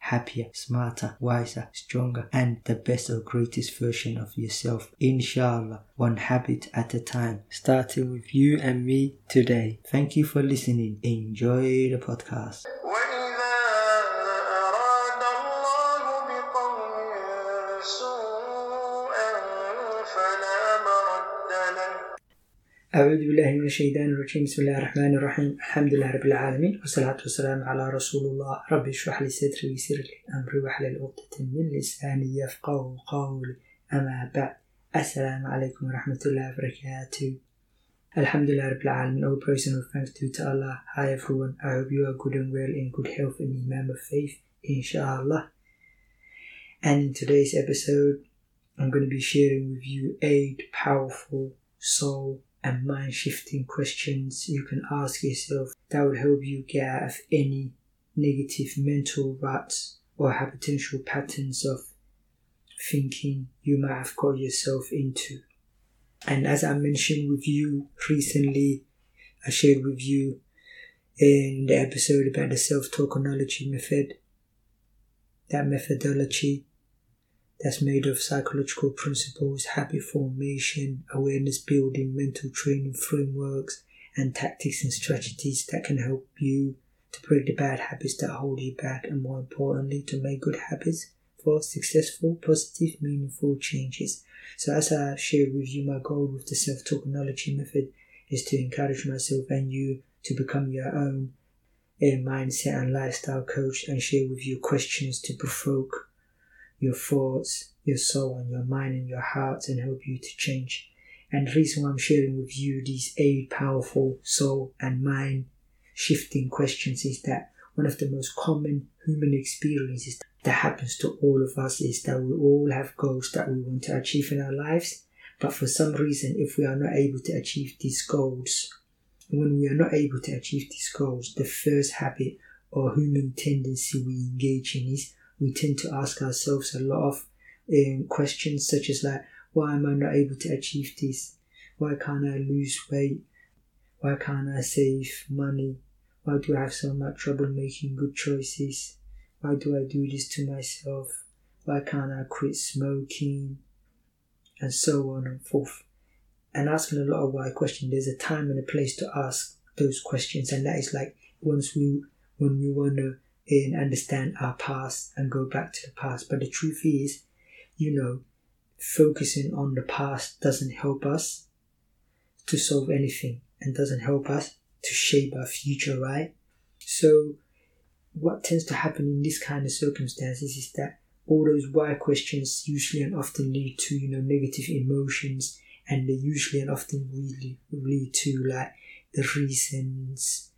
happier, smarter, wiser, stronger, and the best or greatest version of yourself. Inshallah, one habit at a time, starting with you and me today. Thank you for listening. Enjoy the podcast. أعوذ بالله من الشيطان الرجيم بسم الله الرحمن الرحيم الحمد لله رب العالمين والصلاة والسلام على رسول الله رب اشرح لي صدري ويسر لي أمري واحلل عقدة من لساني يفقهوا قولي أما بعد السلام عليكم ورحمة الله وبركاته. Alhamdulillah Rabbil Alamin, all praise and thanks due to Allah. Hi everyone, I hope you are good and well, in good health and Imam of faith, inshallah. And in today's episode, I'm going to be sharing with you 8 powerful soul and mind-shifting questions you can ask yourself that will help you get out of any negative mental ruts or habitual patterns of thinking you might have got yourself into. And as I mentioned with you recently, I shared with you in the episode about the self-talk analogy method, that methodology that's made of psychological principles, habit formation, awareness building, mental training frameworks, and tactics and strategies that can help you to break the bad habits that hold you back, and more importantly, to make good habits for successful, positive, meaningful changes. So as I shared with you, my goal with the self-talk analogy method is to encourage myself and you to become your own mindset and lifestyle coach, and share with you questions to provoke your thoughts, your soul, and your mind and your heart, and help you to change. And the reason why I'm sharing with you these 8 powerful soul and mind shifting questions is that one of the most common human experiences that happens to all of us is that we all have goals that we want to achieve in our lives, but for some reason, if we are not able to achieve these goals, when we are not able to achieve these goals, the first habit or human tendency we engage in is we tend to ask ourselves a lot of questions such as like, why am I not able to achieve this? Why can't I lose weight? Why can't I save money? Why do I have so much trouble making good choices? Why do I do this to myself? Why can't I quit smoking? And so on and forth. And asking a lot of why questions, there's a time and a place to ask those questions, and that is like when we want to and understand our past and go back to the past. But the truth is, focusing on the past doesn't help us to solve anything and doesn't help us to shape our future, right? So what tends to happen in this kind of circumstances is that all those why questions usually and often lead to negative emotions, and they usually and often really lead to like the reasons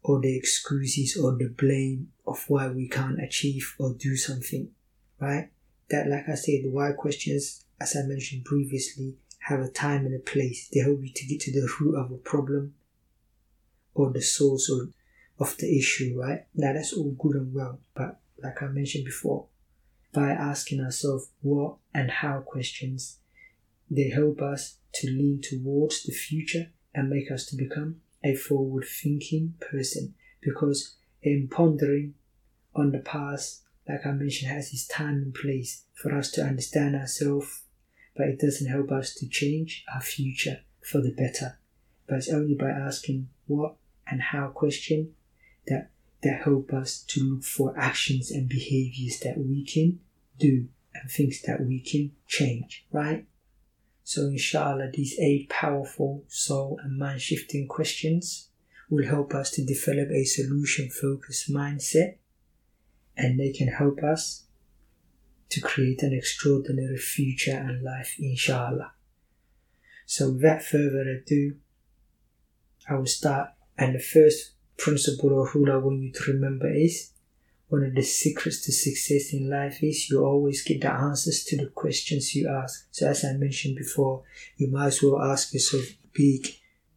or the excuses or the blame of why we can't achieve or do something, right? That, like I said, the why questions, as I mentioned previously, have a time and a place. They help you to get to the root of a problem or the source or of the issue, right? Now, that's all good and well, but like I mentioned before, by asking ourselves what and how questions, they help us to lean towards the future and make us to become a forward-thinking person, because pondering on the past, like I mentioned, has its time and place for us to understand ourselves, but it doesn't help us to change our future for the better. But it's only by asking what and how question that help us to look for actions and behaviors that we can do and things that we can change, right? So inshallah, these 8 powerful soul and mind-shifting questions will help us to develop a solution-focused mindset, and they can help us to create an extraordinary future and life, inshallah. So without further ado, I will start. And the first principle or rule I want you to remember is, One of the secrets to success in life is you always get the answers to the questions you ask. So as I mentioned before, you might as well ask yourself big,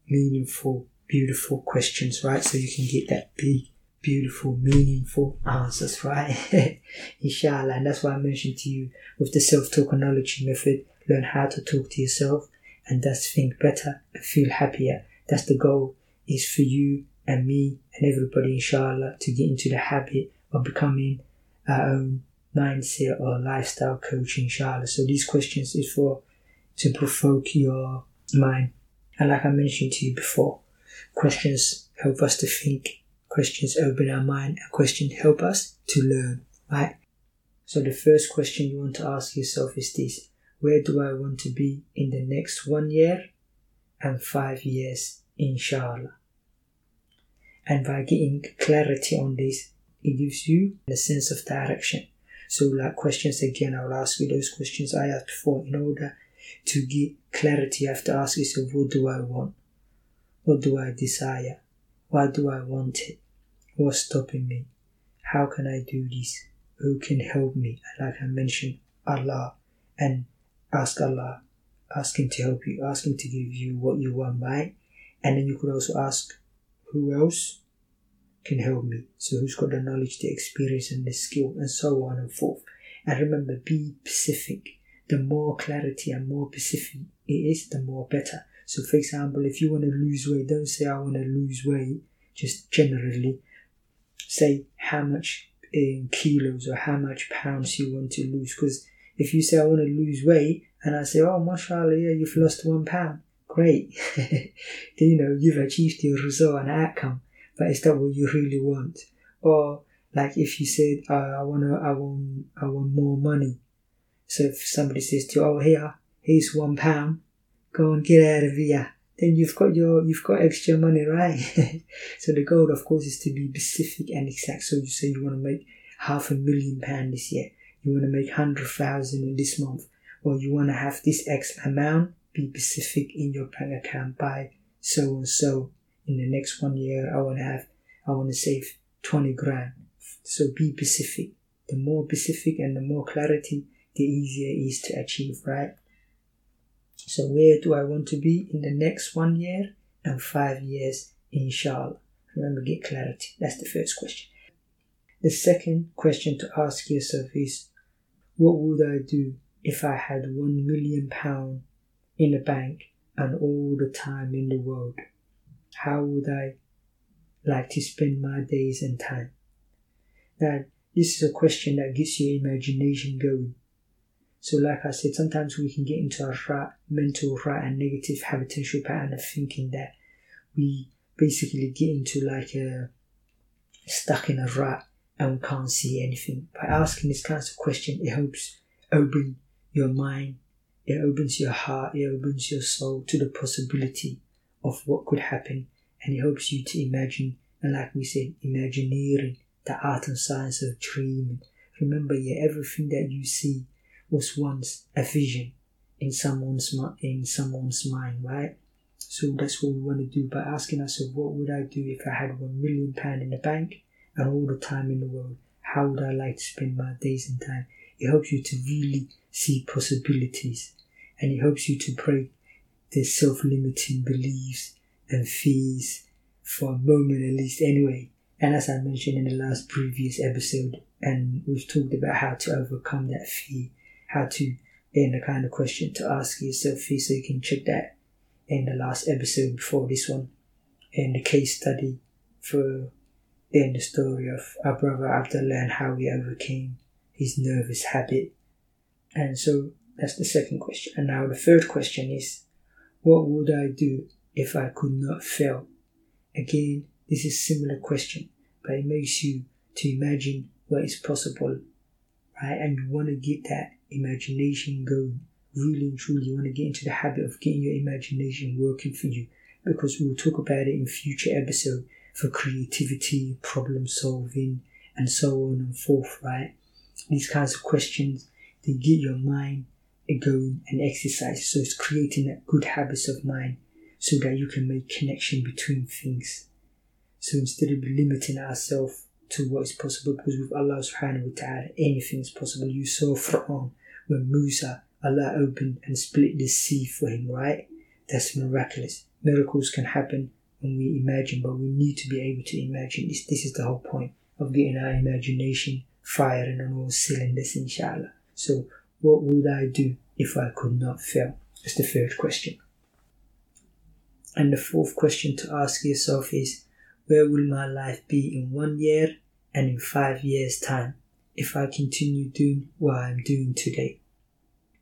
meaningful, beautiful questions, right? So you can get that big, beautiful, meaningful answers, right? Inshallah. And that's why I mentioned to you with the self-talk analogy method, learn how to talk to yourself and thus think better and feel happier. That's the goal, is for you and me and everybody, inshallah, to get into the habit of becoming our own mindset or lifestyle coach, inshallah. So these questions is for to provoke your mind, and like I mentioned to you before, questions help us to think, questions open our mind, and questions help us to learn, right? So the first question you want to ask yourself is this: where do I want to be in the next 1 year and 5 years, inshallah? And by getting clarity on this, it gives you a sense of direction. So like questions, again, I'll ask you those questions I asked before. In order to get clarity, you have to ask yourself, what do I want? What do I desire? Why do I want it? What's stopping me? How can I do this? Who can help me? And like I mentioned, Allah. And ask Allah. Ask Him to help you. Ask Him to give you what you want, right? And then you could also ask, who else can help me? So who's got the knowledge, the experience and the skill, and so on and forth. And remember, be specific. The more clarity and more specific it is, the more better. So for example, if you want to lose weight, don't say I want to lose weight. Just generally say how much in kilos or how much pounds you want to lose. Because if you say I want to lose weight and I say, oh mashallah, yeah, you've lost 1 pound, great. You know, you've achieved your result and outcome. But is that what you really want? Or like if you said, I want more money. So if somebody says to you, oh here's 1 pound, go and get out of here, then you've got extra money, right? So the goal, of course, is to be specific and exact. So you say you want to make £500,000 this year, you want to make 100,000 in this month, or you want to have this X amount, be specific, in your bank account by so and so. In the next 1 year, I want to save 20 grand. So be specific. The more specific and the more clarity, the easier it is to achieve, right? So where do I want to be in the next 1 year and 5 years, inshallah? Remember, get clarity. That's the first question. The second question to ask yourself is, what would I do if I had £1 million in the bank and all the time in the world? How would I like to spend my days and time? Now, this is a question that gets your imagination going. So like I said, sometimes we can get into our mental and negative habitual pattern of thinking, that we basically get into like a stuck in a rut and we can't see anything. By asking this kind of question, it helps open your mind, it opens your heart, it opens your soul to the possibility of what could happen, and it helps you to imagine. And like we said, imagineering, the art and science of dreaming. Remember, yeah, everything that you see was once a vision in someone's mind, right? So that's what we want to do by asking ourselves, what would I do if I had £1 million in the bank and all the time in the world? How would I like to spend my days and time? It helps you to really see possibilities, and it helps you to break the self-limiting beliefs and fears, for a moment at least anyway. And as I mentioned in the last previous episode, and we've talked about how to overcome that fear, how to, and the kind of question to ask yourself fear, so you can check that in the last episode before this one, and the case study for in the story of our brother Abdullah and how he overcame his nervous habit. And so that's the second question. And now the third question is, what would I do if I could not fail? Again, this is a similar question, but it makes you to imagine what is possible, right? And you want to get that imagination going. Really and truly, you want to get into the habit of getting your imagination working for you, because we'll talk about it in future episodes for creativity, problem solving, and so on and forth, right? These kinds of questions, they get your mind going and exercise. So it's creating that good habits of mind so that you can make connection between things. So instead of limiting ourselves to what is possible, because with Allah subhanahu wa ta'ala anything is possible. You saw Pharaoh when Musa, Allah opened and split the sea for him, right? That's miraculous. Miracles can happen when we imagine, but we need to be able to imagine. This is the whole point of getting our imagination firing on all cylinders, inshallah. So what would I do if I could not fail? That's the third question. And the fourth question to ask yourself is, where will my life be in 1 year and in 5 years' time if I continue doing what I'm doing today?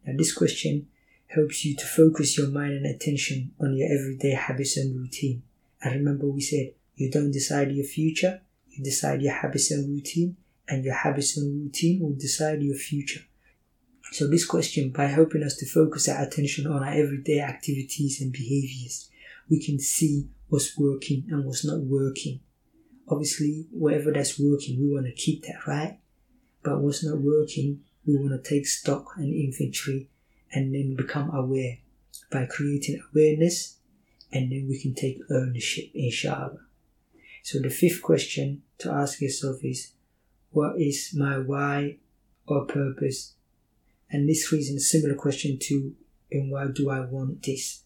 Now, this question helps you to focus your mind and attention on your everyday habits and routine. And remember, we said you don't decide your future, you decide your habits and routine, and your habits and routine will decide your future. So this question, by helping us to focus our attention on our everyday activities and behaviors, we can see what's working and what's not working. Obviously, whatever that's working, we want to keep that, right? But what's not working, we want to take stock and inventory and then become aware. By creating awareness, and then we can take ownership, inshallah. So the fifth question to ask yourself is, what is my why or purpose? And this reason is a similar question to, and why do I want this?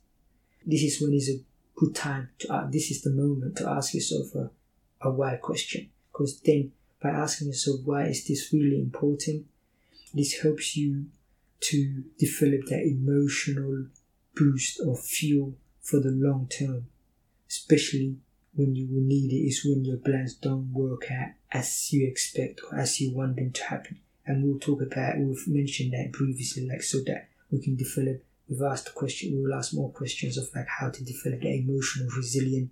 This is when is a good time to ask. This is the moment to ask yourself a why question. Because then by asking yourself, why is this really important? This helps you to develop that emotional boost or fuel for the long term. Especially when you will need it is when your plans don't work out as you expect or as you want them to happen. And we'll talk about, we've mentioned that previously, like, so that we can develop, we've asked the question, we will ask more questions of like how to develop the emotional resilience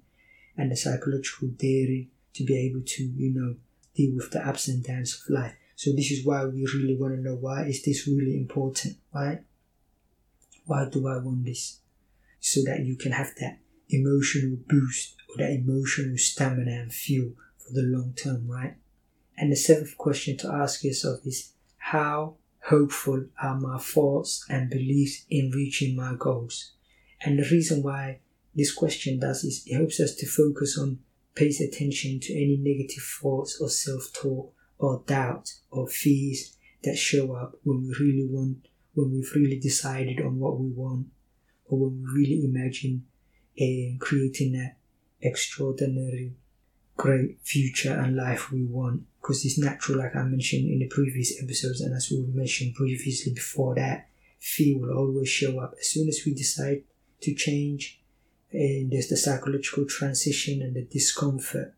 and the psychological daring to be able to, you know, deal with the ups and downs of life. So this is why we really want to know, why is this really important, right? Why do I want this? So that you can have that emotional boost or that emotional stamina and fuel for the long term, right? And the seventh question to ask yourself is, how hopeful are my thoughts and beliefs in reaching my goals? And the reason why this question does is it helps us to focus on, pays attention to any negative thoughts or self-talk or doubt or fears that show up when we really want, when we've really decided on what we want, or when we really imagine creating that extraordinary great future and life we want. Because it's natural, like I mentioned in the previous episodes, and as we mentioned previously before that, fear will always show up. As soon as we decide to change, and there's the psychological transition and the discomfort,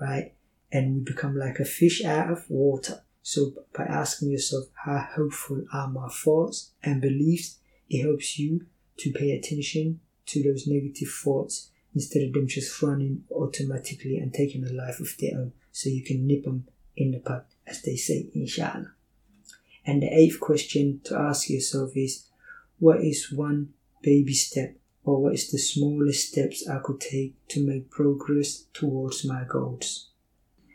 right? And we become like a fish out of water. So by asking yourself, how hopeful are my thoughts and beliefs? It helps you to pay attention to those negative thoughts instead of them just running automatically and taking a life of their own. So you can nip them in the bud, as they say, inshallah. And the eighth question to ask yourself is, what is one baby step, or what is the smallest steps I could take to make progress towards my goals?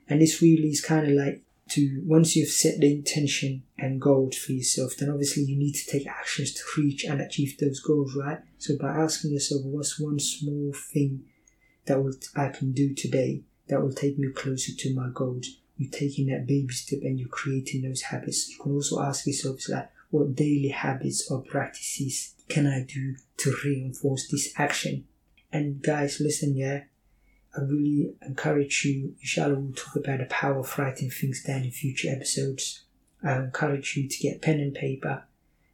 And this really is kind of like to, once you've set the intention and goal for yourself, then obviously you need to take actions to reach and achieve those goals, right? So by asking yourself, what's one small thing that I can do today that will take me closer to my goals? You're taking that baby step and you're creating those habits. You can also ask yourself, like, what daily habits or practices can I do to reinforce this action? And guys, listen, yeah, I really encourage you, inshallah, we'll talk about the power of writing things down in future episodes. I encourage you to get pen and paper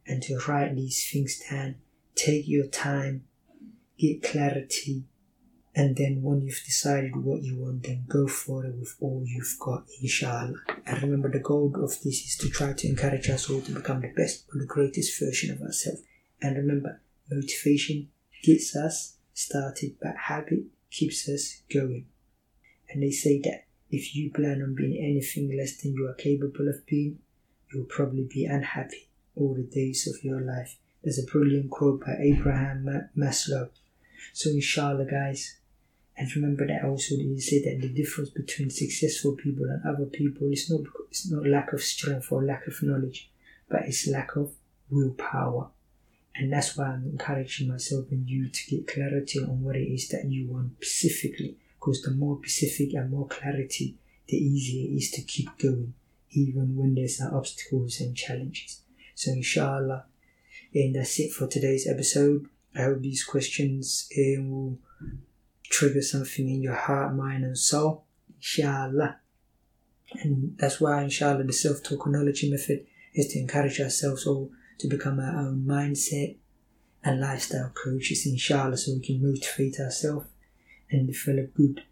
and to write these things down. Take your time, get clarity, and then when you've decided what you want, then go for it with all you've got, inshallah. And remember, the goal of this is to try to encourage us all to become the best or the greatest version of ourselves. And remember, motivation gets us started, but habit keeps us going. And they say that if you plan on being anything less than you are capable of being, you'll probably be unhappy all the days of your life. There's a brilliant quote by Abraham Maslow. So inshallah, guys, and remember that also he said that the difference between successful people and other people is not lack of strength or lack of knowledge, but it's lack of willpower. And that's why I'm encouraging myself and you to get clarity on what it is that you want specifically. Because the more specific and more clarity the easier it is to keep going, even when there's obstacles and challenges. So inshallah, and that's it for today's episode. I hope these questions will trigger something in your heart, mind and soul, inshallah. And that's why, inshallah, the self-talk knowledge method is to encourage ourselves all to become our own mindset and lifestyle coaches, inshallah, so we can motivate ourselves and develop good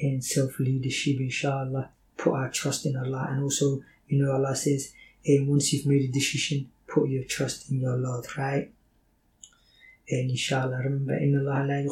and self-leadership, inshallah. Put our trust in Allah. And also, you know, Allah says, once you've made a decision, put your trust in your Lord, right? And inshallah, remember, Allah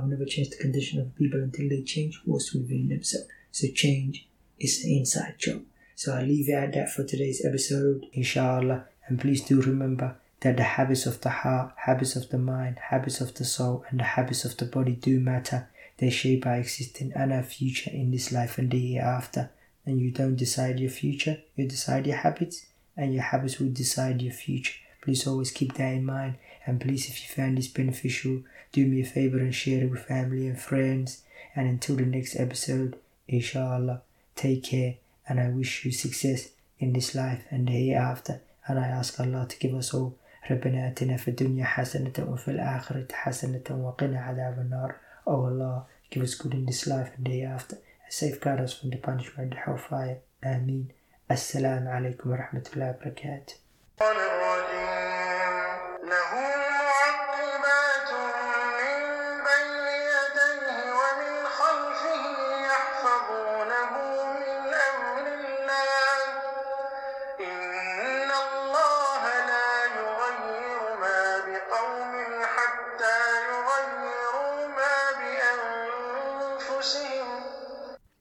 will never change the condition of people until they change what's within themselves. So change is an inside job. So I'll leave it at that for today's episode, inshallah. And please do remember that the habits of the heart, habits of the mind, habits of the soul, and the habits of the body do matter. They shape our existence and our future in this life and the hereafter. And you don't decide your future, you decide your habits, and your habits will decide your future. Please always keep that in mind. And please, if you found this beneficial, do me a favor and share it with family and friends. And until the next episode, inshallah, take care. And I wish you success in this life and the hereafter. And I ask Allah to give us all. رَبَّنَا آتِنَا فِي الدُّنْيَا حَسَنَةً وَفِي الْآخِرَةِ حَسَنَةً وَقِنَا عَذَابَ النَّارِ. Oh Allah, give us good in this life and day after, and safeguard us from the punishment of the hellfire. Ameen. Assalamu alaikum wa rahmatullahi wa barakatuh.